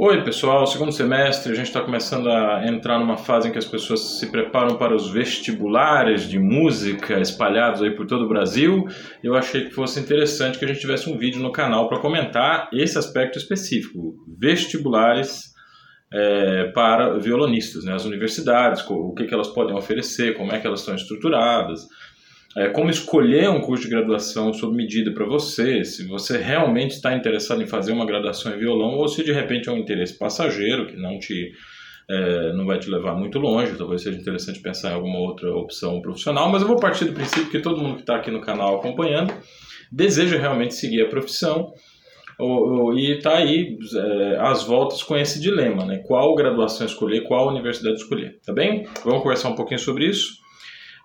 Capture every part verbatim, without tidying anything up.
Oi pessoal, segundo semestre a gente está começando a entrar numa fase em que as pessoas se preparam para os vestibulares de música espalhados aí por todo o Brasil. Eu achei que fosse interessante que a gente tivesse um vídeo no canal para comentar esse aspecto específico, vestibulares é, para violonistas, né? As universidades, o que, que elas podem oferecer, como é que elas estão estruturadas, é, como escolher um curso de graduação sob medida para você, se você realmente está interessado em fazer uma graduação em violão ou se de repente é um interesse passageiro que não, te, é, não vai te levar muito longe. Talvez seja interessante pensar em alguma outra opção profissional, mas eu vou partir do princípio que todo mundo que está aqui no canal acompanhando deseja realmente seguir a profissão ou, ou, e está aí é, às voltas com esse dilema, né? Qual graduação escolher, qual universidade escolher, tá bem? Vamos conversar um pouquinho sobre isso.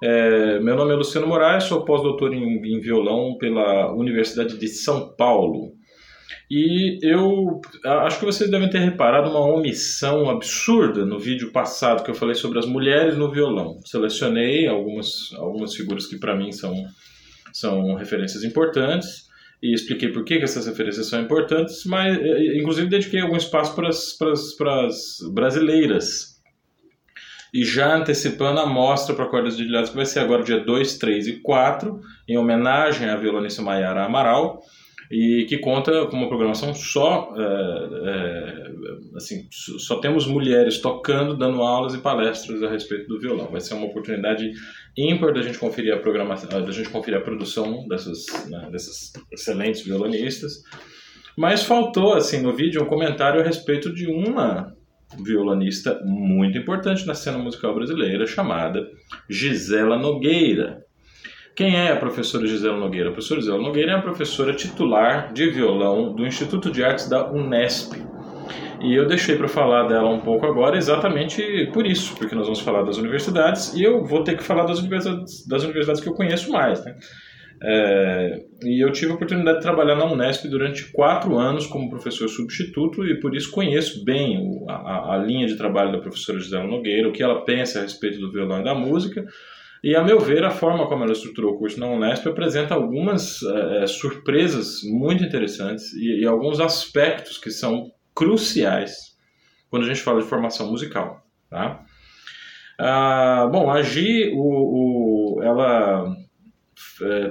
É, meu nome é Luciano Moraes, sou pós-doutor em, em violão pela Universidade de São Paulo. E eu acho que vocês devem ter reparado uma omissão absurda no vídeo passado que eu falei sobre as mulheres no violão. Selecionei algumas, algumas figuras que para mim são, são referências importantes e expliquei por que, que essas referências são importantes, mas inclusive dediquei algum espaço para as brasileiras. E já antecipando a mostra para cordas dedilhadas, que vai ser agora dia dois, três e quatro, em homenagem à violonista Mayara Amaral, e que conta com uma programação só, é, é, assim, só temos mulheres tocando, dando aulas e palestras a respeito do violão. Vai ser uma oportunidade ímpar da gente conferir a programação, da gente conferir a produção dessas, né, dessas excelentes violonistas. Mas faltou, assim, no vídeo um comentário a respeito de uma violonista muito importante na cena musical brasileira, chamada Gisela Nogueira. Quem é a professora Gisela Nogueira? A professora Gisela Nogueira é a professora titular de violão do Instituto de Artes da Unesp. E eu deixei para falar dela um pouco agora exatamente por isso, porque nós vamos falar das universidades e eu vou ter que falar das universidades, das universidades que eu conheço mais, né? É, e eu tive a oportunidade de trabalhar na Unesp durante quatro anos como professor substituto e por isso conheço bem o, a, a linha de trabalho da professora Gisela Nogueira, o que ela pensa a respeito do violão e da música, e a meu ver a forma como ela estruturou o curso na Unesp apresenta algumas é, surpresas muito interessantes e, e alguns aspectos que são cruciais quando a gente fala de formação musical, tá? Ah, bom, a Gi, o, o, ela...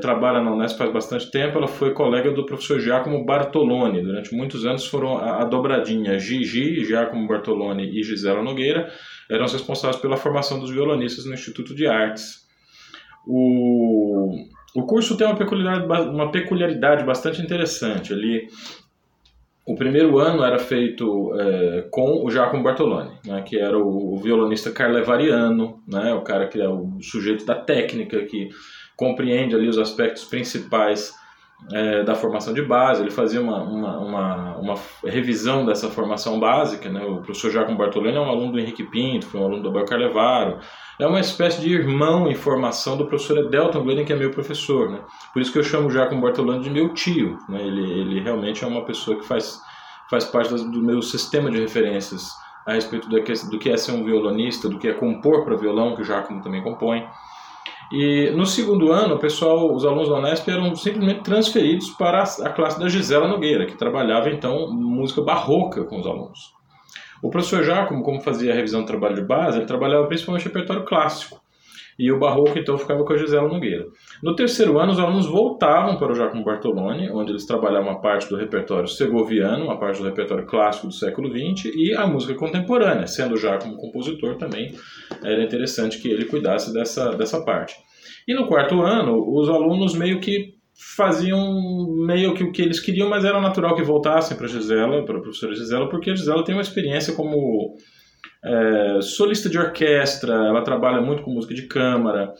trabalha na Unesp faz bastante tempo, ela foi colega do professor Giacomo Bartoloni, durante muitos anos foram a, a dobradinha Gigi, Giacomo Bartoloni e Gisela Nogueira, eram os responsáveis pela formação dos violonistas no Instituto de Artes. O, o curso tem uma peculiaridade, uma peculiaridade bastante interessante, ele, o primeiro ano era feito é, com o Giacomo Bartoloni, né, que era o, o violonista carlevariano, né, o cara que é o sujeito da técnica, que compreende ali os aspectos principais é, da formação de base. Ele fazia uma, uma, uma, uma revisão dessa formação básica, né? O professor Giacomo Bartoloni é um aluno do Henrique Pinto, foi um aluno do Abel Carlevaro, é uma espécie de irmão em formação do professor Edelton Blenen, que é meu professor, né? Por isso que eu chamo o Giacomo Bartoloni de meu tio, né? ele, ele realmente é uma pessoa que faz, faz parte do meu sistema de referências a respeito do que, do que é ser um violonista, do que é compor para violão, que o Giacomo também compõe. E no segundo ano, o pessoal, os alunos da Unesp eram simplesmente transferidos para a classe da Gisela Nogueira, que trabalhava, então, música barroca com os alunos. O professor Giacomo, como fazia a revisão do trabalho de base, ele trabalhava principalmente repertório clássico. E o barroco, então, ficava com a Gisela Nogueira. No terceiro ano, os alunos voltavam para o Giacomo Bartoloni, onde eles trabalhavam uma parte do repertório segoviano, uma parte do repertório clássico do século vinte e a música contemporânea. Sendo o Giacomo compositor também, era interessante que ele cuidasse dessa, dessa parte. E no quarto ano, os alunos meio que faziam meio que o que eles queriam, mas era natural que voltassem para a Gisela, para a professora Gisela, porque a Gisela tem uma experiência como... É, solista de orquestra, ela trabalha muito com música de câmara,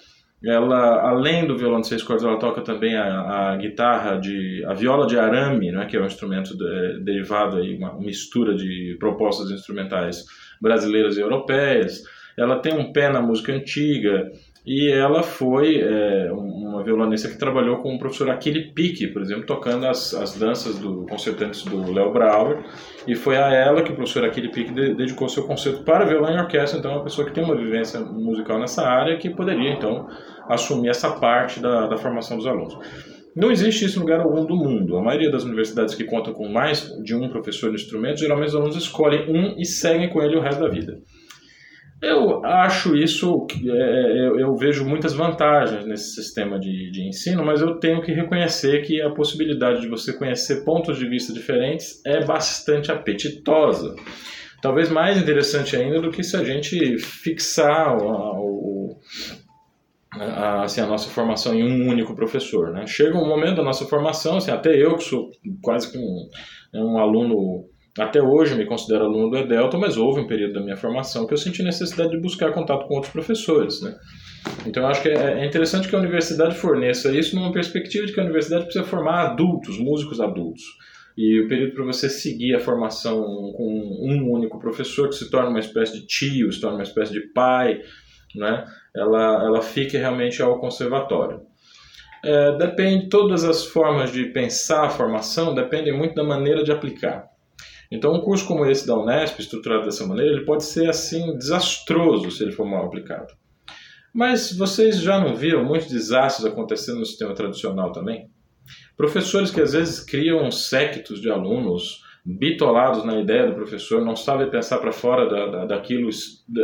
ela, além do violão de seis cordas, ela toca também a, a guitarra, de, a viola de arame, né, que é um instrumento de, derivado, aí, uma mistura de propostas instrumentais brasileiras e europeias, ela tem um pé na música antiga, e ela foi é, uma violonista que trabalhou com o professor Achille Picchi, por exemplo, tocando as, as danças do concertantes do Léo Brauer, e foi a ela que o professor Achille Picchi de, dedicou seu concerto para violão e orquestra. Então é uma pessoa que tem uma vivência musical nessa área que poderia, então, assumir essa parte da, da formação dos alunos. Não existe isso em lugar algum do mundo. A maioria das universidades que contam com mais de um professor no instrumento, geralmente os alunos escolhem um e seguem com ele o resto da vida. Eu acho isso, é, eu, eu vejo muitas vantagens nesse sistema de, de ensino, mas eu tenho que reconhecer que a possibilidade de você conhecer pontos de vista diferentes é bastante apetitosa. Talvez mais interessante ainda do que se a gente fixar o... A, assim, a nossa formação em um único professor, né? Chega um momento da nossa formação, assim, até eu que sou quase que um, um aluno, até hoje me considero aluno do Edelton, mas houve um período da minha formação que eu senti necessidade de buscar contato com outros professores, né? Então eu acho que é interessante que a universidade forneça isso numa perspectiva de que a universidade precisa formar adultos, músicos adultos. E o período para você seguir a formação com um único professor, que se torna uma espécie de tio, se torna uma espécie de pai, né? Ela, ela fica realmente ao conservatório. É, depende, todas as formas de pensar a formação dependem muito da maneira de aplicar. Então, um curso como esse da Unesp, estruturado dessa maneira, ele pode ser assim desastroso se ele for mal aplicado. Mas vocês já não viram muitos desastres acontecendo no sistema tradicional também? Professores que às vezes criam séquitos de alunos bitolados na ideia do professor, não sabem pensar para fora da, da, daquilo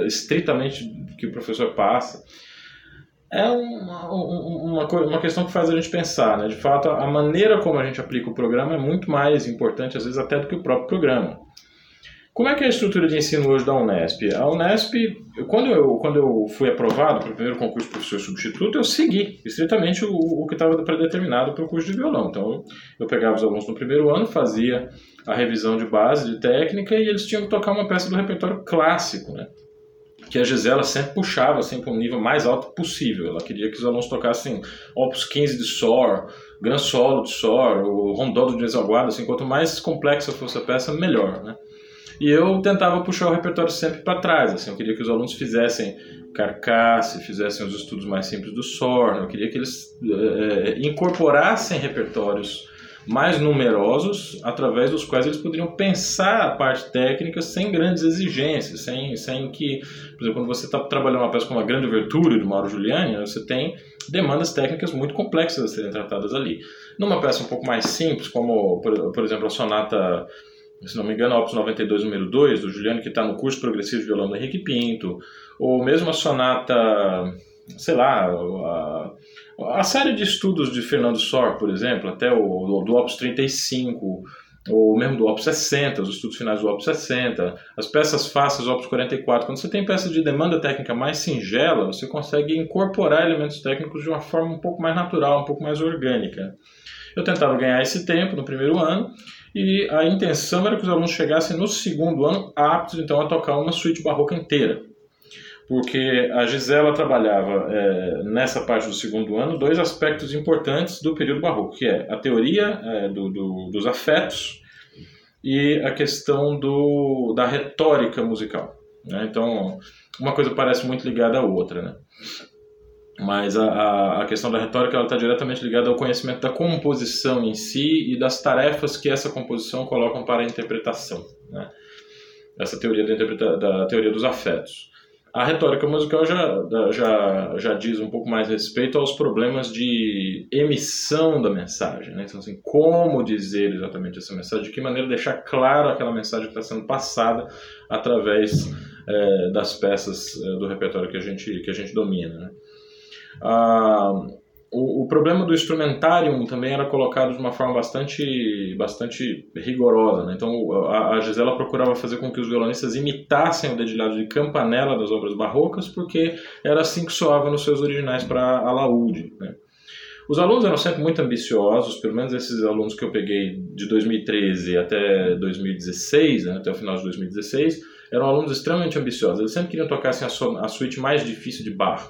estritamente que o professor passa. É uma, uma, uma questão que faz a gente pensar, né? De fato, a maneira como a gente aplica o programa é muito mais importante, às vezes, até do que o próprio programa. Como é que é a estrutura de ensino hoje da Unesp? A Unesp, quando eu, quando eu fui aprovado para o primeiro concurso de professor substituto, eu segui estritamente o, o que estava predeterminado para o curso de violão. Então, eu, eu pegava os alunos no primeiro ano, fazia a revisão de base, de técnica, e eles tinham que tocar uma peça do repertório clássico, né? Que a Gisela sempre puxava assim, para um nível mais alto possível. Ela queria que os alunos tocassem Opus quinze de Sor, Gran Solo de Sor, o Rondó do Desaguado. Assim, quanto mais complexa fosse a peça, melhor, né? E eu tentava puxar o repertório sempre para trás. Assim, eu queria que os alunos fizessem Carcasse, fizessem os estudos mais simples do Sor, né? Eu queria que eles é, incorporassem repertórios mais numerosos, através dos quais eles poderiam pensar a parte técnica sem grandes exigências, sem, sem que, por exemplo, quando você está trabalhando uma peça como a Grande Ouverture, do Mauro Giuliani, você tem demandas técnicas muito complexas a serem tratadas ali. Numa peça um pouco mais simples, como, por, por exemplo, a sonata, se não me engano, a Opus noventa e dois, número dois, do Giuliani, que está no curso progressivo de violão do Henrique Pinto, ou mesmo a sonata, sei lá, a... A série de estudos de Fernando Sor, por exemplo, até o do Opus trinta e cinco, ou mesmo do Opus sessenta, os estudos finais do Opus sessenta, as peças fáceis, Opus quarenta e quatro. Quando você tem peças de demanda técnica mais singela, você consegue incorporar elementos técnicos de uma forma um pouco mais natural, um pouco mais orgânica. Eu tentava ganhar esse tempo no primeiro ano, e a intenção era que os alunos chegassem no segundo ano aptos, então, a tocar uma suíte barroca inteira. Porque a Gisela trabalhava, é, nessa parte do segundo ano, dois aspectos importantes do período barroco, que é a teoria é, do, do, dos afetos e a questão do, da retórica musical, né? Então, uma coisa parece muito ligada à outra, né? Mas a, a questão da retórica está diretamente ligada ao conhecimento da composição em si e das tarefas que essa composição coloca para a interpretação, né? Essa teoria da, interpreta- da teoria dos afetos. A retórica musical já, já, já diz um pouco mais respeito aos problemas de emissão da mensagem, né? Então, assim, como dizer exatamente essa mensagem, de que maneira deixar claro aquela mensagem que está sendo passada através é, das peças é, do repertório que a gente, que a gente domina, né? Ah, o, o problema do instrumentário também era colocado de uma forma bastante, bastante rigorosa, né? Então a, a Gisela procurava fazer com que os violonistas imitassem o dedilhado de campanela das obras barrocas, porque era assim que soava nos seus originais para alaúde, né? Os alunos eram sempre muito ambiciosos, pelo menos esses alunos que eu peguei de dois mil e treze até dois mil e dezesseis, né, até o final de dois mil e dezesseis, eram alunos extremamente ambiciosos. Eles sempre queriam tocar assim, a, so- a suíte mais difícil de Bach.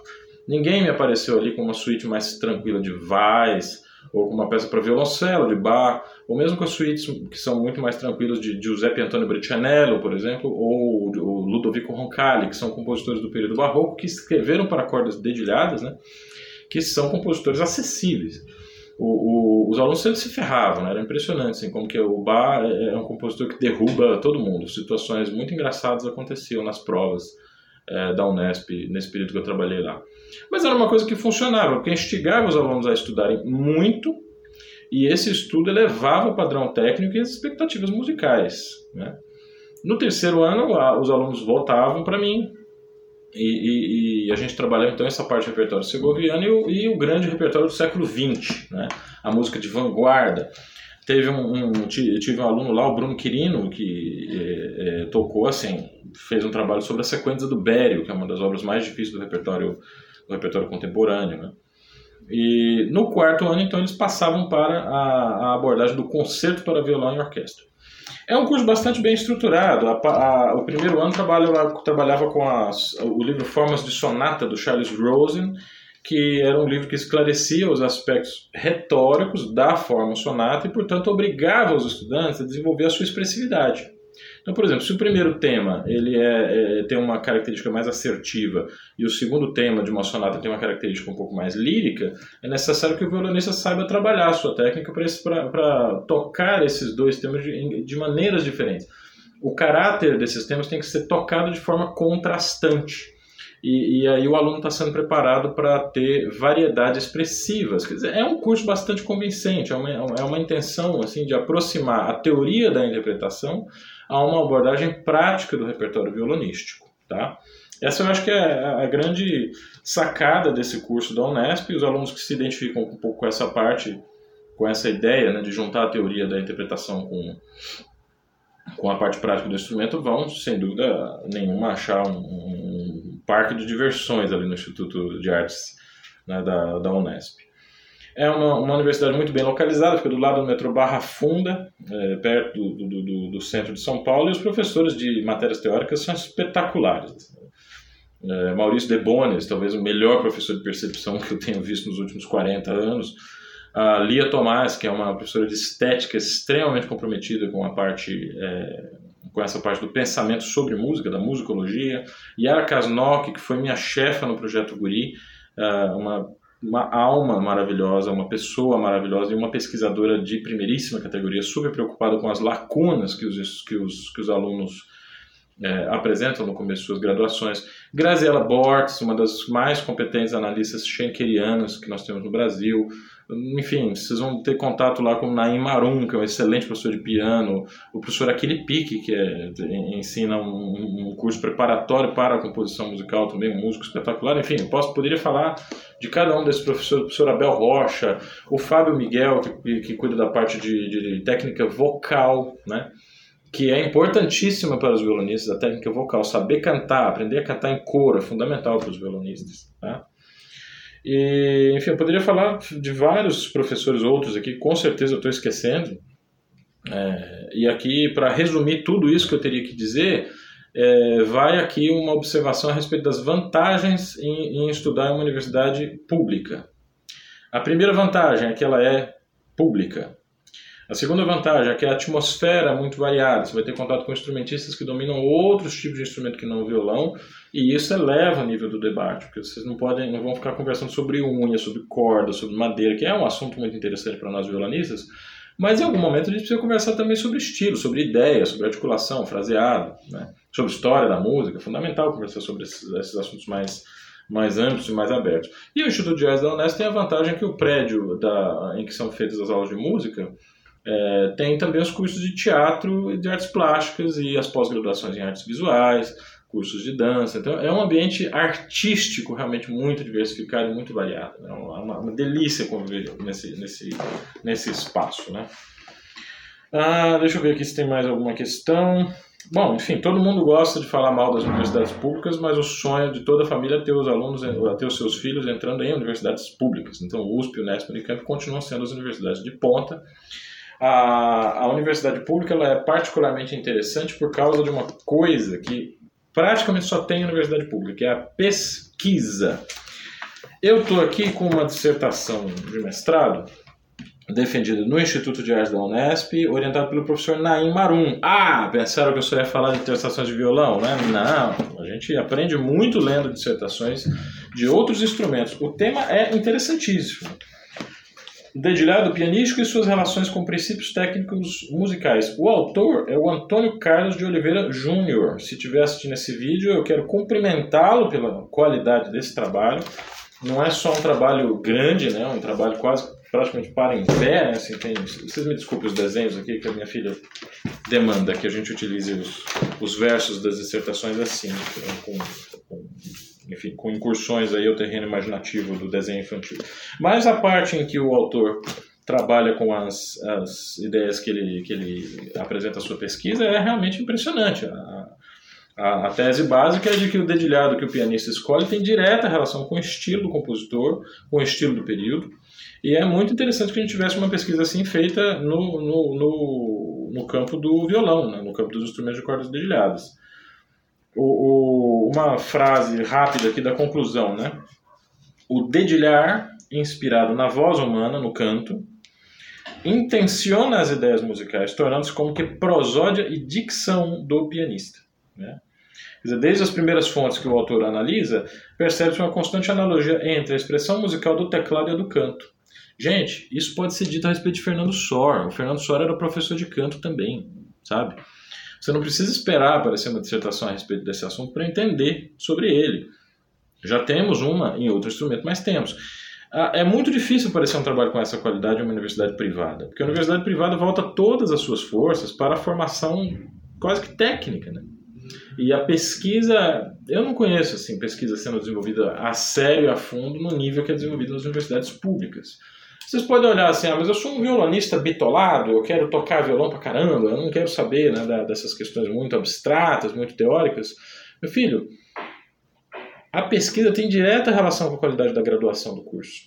Ninguém me apareceu ali com uma suíte mais tranquila de Weiss, ou com uma peça para violoncelo de Bach, ou mesmo com as suítes que são muito mais tranquilas de Giuseppe Antonio Bricianello, por exemplo, ou o Ludovico Roncalli, que são compositores do período barroco, que escreveram para cordas dedilhadas, né, que são compositores acessíveis. O, o, os alunos sempre se ferravam, né? Era impressionante, assim, como que o Bach é um compositor que derruba todo mundo. Situações muito engraçadas aconteciam nas provas é, da Unesp, nesse período que eu trabalhei lá. Mas era uma coisa que funcionava, porque instigava os alunos a estudarem muito E esse estudo elevava o padrão técnico e as expectativas musicais, né? No terceiro ano, os alunos voltavam para mim. E, e, e a gente trabalhou então essa parte do repertório segoviano e o, e o grande repertório do século vinte, né? A música de vanguarda. Teve um, um, tive um aluno lá, o Bruno Quirino, que é, é, tocou assim, fez um trabalho sobre a sequência do Bério, que é uma das obras mais difíceis do repertório, do repertório contemporâneo, né? E no quarto ano, então, eles passavam para a, a abordagem do concerto para violão e orquestra. É um curso bastante bem estruturado. A, a, o primeiro ano trabalhava, trabalhava com as, o livro Formas de Sonata, do Charles Rosen, que era um livro que esclarecia os aspectos retóricos da forma sonata e, portanto, obrigava os estudantes a desenvolver a sua expressividade. Então, por exemplo, se o primeiro tema ele é, é, tem uma característica mais assertiva e o segundo tema de uma sonata tem uma característica um pouco mais lírica, é necessário que o violonista saiba trabalhar a sua técnica para tocar esses dois temas de, de maneiras diferentes. O caráter desses temas tem que ser tocado de forma contrastante. E, e aí o aluno está sendo preparado para ter variedades expressivas. Quer dizer, é um curso bastante convincente, é uma, é uma intenção assim, de aproximar a teoria da interpretação a uma abordagem prática do repertório violonístico, tá? Essa eu acho que é a grande sacada desse curso da Unesp. Os alunos que se identificam um pouco com essa parte, com essa ideia, né, de juntar a teoria da interpretação com, com a parte prática do instrumento vão, sem dúvida nenhuma, achar um, um parque de diversões ali no Instituto de Artes, né, da, da Unesp. É uma, uma universidade muito bem localizada, fica do lado do metrô Barra Funda, é, perto do, do, do, do centro de São Paulo, e os professores de matérias teóricas são espetaculares. É, Maurício De Bônes, talvez o melhor professor de percepção que eu tenho visto nos últimos quarenta anos. A Lia Tomás, que é uma professora de estética extremamente comprometida com a parte... É, com essa parte do pensamento sobre música, da musicologia. Yara Kasnok, que foi minha chefa no Projeto Guri, é, uma... uma alma maravilhosa, uma pessoa maravilhosa e uma pesquisadora de primeiríssima categoria, super preocupada com as lacunas que os, que os, que os alunos é, apresentam no começo de suas graduações. Graziella Bortz, uma das mais competentes analistas schenkerianas que nós temos no Brasil. Enfim, vocês vão ter contato lá com o Naim Marun, que é um excelente professor de piano, o professor Achille Picchi, que é, ensina um, um curso preparatório para a composição musical também, um músico espetacular. Enfim, posso, poderia falar de cada um desses professores, o professor Abel Rocha, o Fábio Miguel, que, que cuida da parte de, de técnica vocal, né? Que é importantíssima para os violonistas, a técnica vocal, saber cantar, aprender a cantar em coro, é fundamental para os violonistas, tá? E, enfim, eu poderia falar de vários professores outros aqui, com certeza eu estou esquecendo. É, e aqui, para resumir tudo isso que eu teria que dizer, é, vai aqui uma observação a respeito das vantagens em, em estudar em uma universidade pública. A primeira vantagem é que ela é pública. A segunda vantagem é que a atmosfera é muito variada. Você vai ter contato com instrumentistas que dominam outros tipos de instrumento que não o violão, e isso eleva o nível do debate, porque vocês não podem, não vão ficar conversando sobre unha, sobre corda, sobre madeira, que é um assunto muito interessante para nós violonistas, mas em algum momento a gente precisa conversar também sobre estilo, sobre ideia, sobre articulação, fraseado, né? Sobre história da música. É fundamental conversar sobre esses, esses assuntos mais... mais amplos e mais abertos. E o Instituto de Artes da Unesp tem a vantagem que o prédio da, em que são feitas as aulas de música é, tem também os cursos de teatro e de artes plásticas e as pós-graduações em artes visuais, cursos de dança. Então é um ambiente artístico realmente muito diversificado e muito variado. É uma, uma delícia conviver nesse, nesse, nesse espaço, né? Ah, deixa eu ver aqui se tem mais alguma questão. Bom, enfim, todo mundo gosta de falar mal das universidades públicas, mas o sonho de toda a família é ter os alunos, é ter os seus filhos entrando em universidades públicas. Então, U S P, Unesp, Unicamp continuam sendo as universidades de ponta. A, a universidade pública ela é particularmente interessante por causa de uma coisa que praticamente só tem em universidade pública, que é a pesquisa. Eu estou aqui com uma dissertação de mestrado defendido no Instituto de Artes da Unesp, orientado pelo professor Naim Marun. Ah, pensaram que eu só ia falar de dissertações de violão, né? Não, a gente aprende muito lendo dissertações de outros instrumentos. O tema é interessantíssimo. Dedilhado pianístico e suas relações com princípios técnicos musicais. O autor é o Antônio Carlos de Oliveira Júnior. Se estiver assistindo esse vídeo, eu quero cumprimentá-lo pela qualidade desse trabalho. Não é só um trabalho grande, né? Um trabalho quase praticamente para em pé, né? Assim, tem... Vocês me desculpem os desenhos aqui, que a minha filha demanda que a gente utilize os, os versos das dissertações assim, com, com, enfim, com incursões aí ao terreno imaginativo do desenho infantil. Mas a parte em que o autor trabalha com as, as ideias que ele, que ele apresenta a sua pesquisa é realmente impressionante. A, a, a tese básica é de que o dedilhado que o pianista escolhe tem direta relação com o estilo do compositor, com o estilo do período, e é muito interessante que a gente tivesse uma pesquisa assim feita no, no, no, no campo do violão, né? No campo dos instrumentos de cordas dedilhadas. O, o, uma frase rápida aqui da conclusão, né? O dedilhar, inspirado na voz humana, no canto, intenciona as ideias musicais, tornando-se como que prosódia e dicção do pianista, né? Quer dizer, desde as primeiras fontes que o autor analisa, percebe-se uma constante analogia entre a expressão musical do teclado e a do canto. Gente, isso pode ser dito a respeito de Fernando Sor. O Fernando Sor era professor de canto também, sabe? Você não precisa esperar aparecer uma dissertação a respeito desse assunto para entender sobre ele. Já temos uma em outro instrumento, mas temos... É muito difícil aparecer um trabalho com essa qualidade em uma universidade privada, porque a universidade privada volta todas as suas forças para a formação quase que técnica, né? E a pesquisa, eu não conheço assim, pesquisa sendo desenvolvida a sério, a fundo, no nível que é desenvolvida nas universidades públicas. Vocês podem olhar assim, ah, mas eu sou um violonista bitolado, eu quero tocar violão pra caramba, eu não quero saber, né, dessas questões muito abstratas, muito teóricas. Meu filho... A pesquisa tem direta relação com a qualidade da graduação do curso.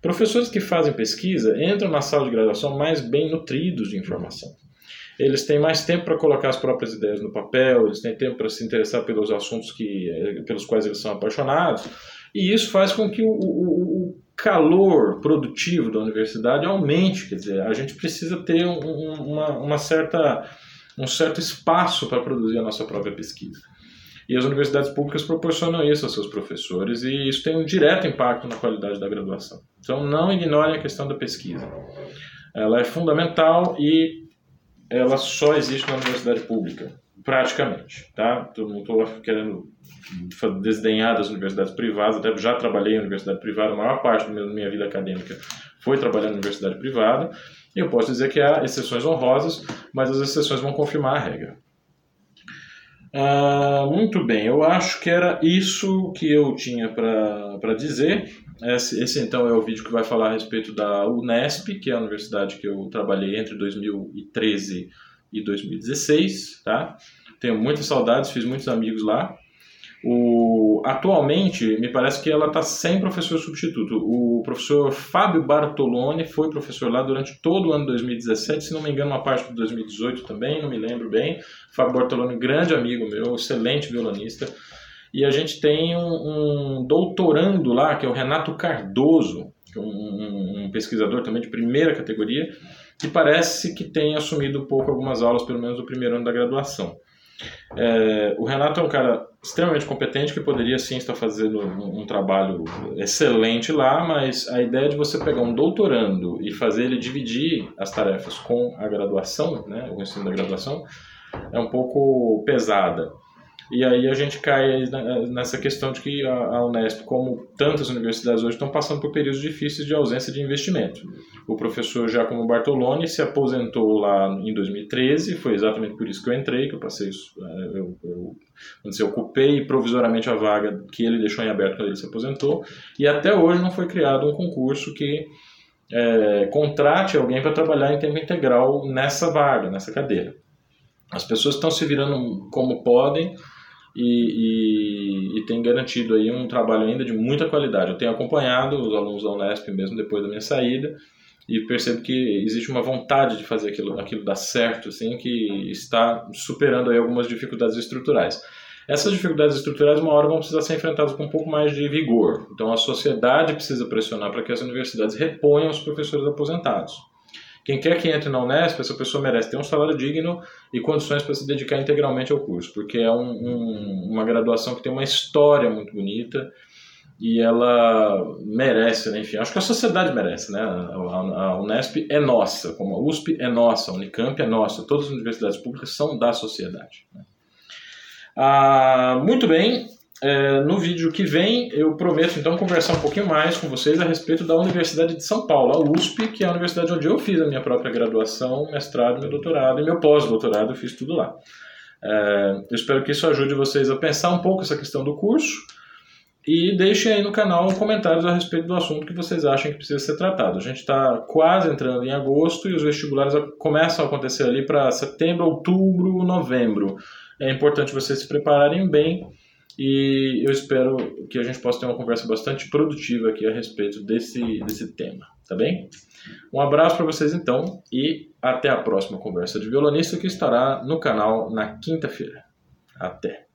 Professores que fazem pesquisa entram na sala de graduação mais bem nutridos de informação. Eles têm mais tempo para colocar as próprias ideias no papel, eles têm tempo para se interessar pelos assuntos que, pelos quais eles são apaixonados, e isso faz com que o, o, o calor produtivo da universidade aumente. Quer dizer, a gente precisa ter um, uma, uma certa, um certo espaço para produzir a nossa própria pesquisa. E as universidades públicas proporcionam isso aos seus professores, e isso tem um direto impacto na qualidade da graduação. Então, não ignorem a questão da pesquisa. Ela é fundamental e ela só existe na universidade pública, praticamente, tá? Eu não estou querendo desdenhar das universidades privadas, até já trabalhei em universidade privada, a maior parte da minha vida acadêmica foi trabalhar na universidade privada, e eu posso dizer que há exceções honrosas, mas as exceções vão confirmar a regra. Ah, muito bem, eu acho que era isso que eu tinha para dizer. Esse, esse então é o vídeo que vai falar a respeito da Unesp, que é a universidade que eu trabalhei entre dois mil e treze e dois mil e dezesseis, tá? Tenho muitas saudades, fiz muitos amigos lá. O, atualmente, me parece que ela está sem professor substituto. O professor Fábio Bartolone foi professor lá durante todo o ano de dois mil e dezessete, se não me engano, uma parte de dois mil e dezoito também, não me lembro bem. Fábio Bartolone, grande amigo meu, excelente violonista. E a gente tem um, um doutorando lá, que é o Renato Cardoso, um, um, um pesquisador também de primeira categoria, que parece que tem assumido um pouco algumas aulas, pelo menos no primeiro ano da graduação. É, o Renato é um cara extremamente competente que poderia sim estar fazendo um, um trabalho excelente lá, mas a ideia de você pegar um doutorando e fazer ele dividir as tarefas com a graduação, né, o ensino da graduação, é um pouco pesada. E aí a gente cai nessa questão de que a Unesp, como tantas universidades hoje, estão passando por períodos difíceis de ausência de investimento. O professor Giacomo Bartoloni se aposentou lá em dois mil e treze, foi exatamente por isso que eu entrei, que eu passei, eu, eu, eu ocupei provisoriamente a vaga que ele deixou em aberto quando ele se aposentou, e até hoje não foi criado um concurso que é, contrate alguém para trabalhar em tempo integral nessa vaga, nessa cadeira. As pessoas estão se virando como podem, E, e, e tem garantido aí um trabalho ainda de muita qualidade. Eu tenho acompanhado os alunos da Unesp mesmo depois da minha saída e percebo que existe uma vontade de fazer aquilo, aquilo dar certo, assim, que está superando aí algumas dificuldades estruturais. Essas dificuldades estruturais uma hora vão precisar ser enfrentadas com um pouco mais de vigor. Então a sociedade precisa pressionar para que as universidades reponham os professores aposentados. Quem quer que entre na Unesp, essa pessoa merece ter um salário digno e condições para se dedicar integralmente ao curso, porque é um, um, uma graduação que tem uma história muito bonita e ela merece, né? Enfim, acho que a sociedade merece, né? A, a Unesp é nossa, como a U S P é nossa, a Unicamp é nossa, todas as universidades públicas são da sociedade, né? Ah, muito bem. é, no vídeo que vem eu prometo então conversar um pouquinho mais com vocês a respeito da Universidade de São Paulo, a U S P, que é a universidade onde eu fiz a minha própria graduação, mestrado, meu doutorado e meu pós-doutorado, eu fiz tudo lá. É, eu espero que isso ajude vocês a pensar um pouco essa questão do curso e deixem aí no canal comentários a respeito do assunto que vocês acham que precisa ser tratado. A gente está quase entrando em agosto e os vestibulares começam a acontecer ali para setembro, outubro, novembro. É importante vocês se prepararem bem e eu espero que a gente possa ter uma conversa bastante produtiva aqui a respeito desse, desse tema, tá bem? Um abraço para vocês então e até a próxima conversa de violonista que estará no canal na quinta-feira. Até!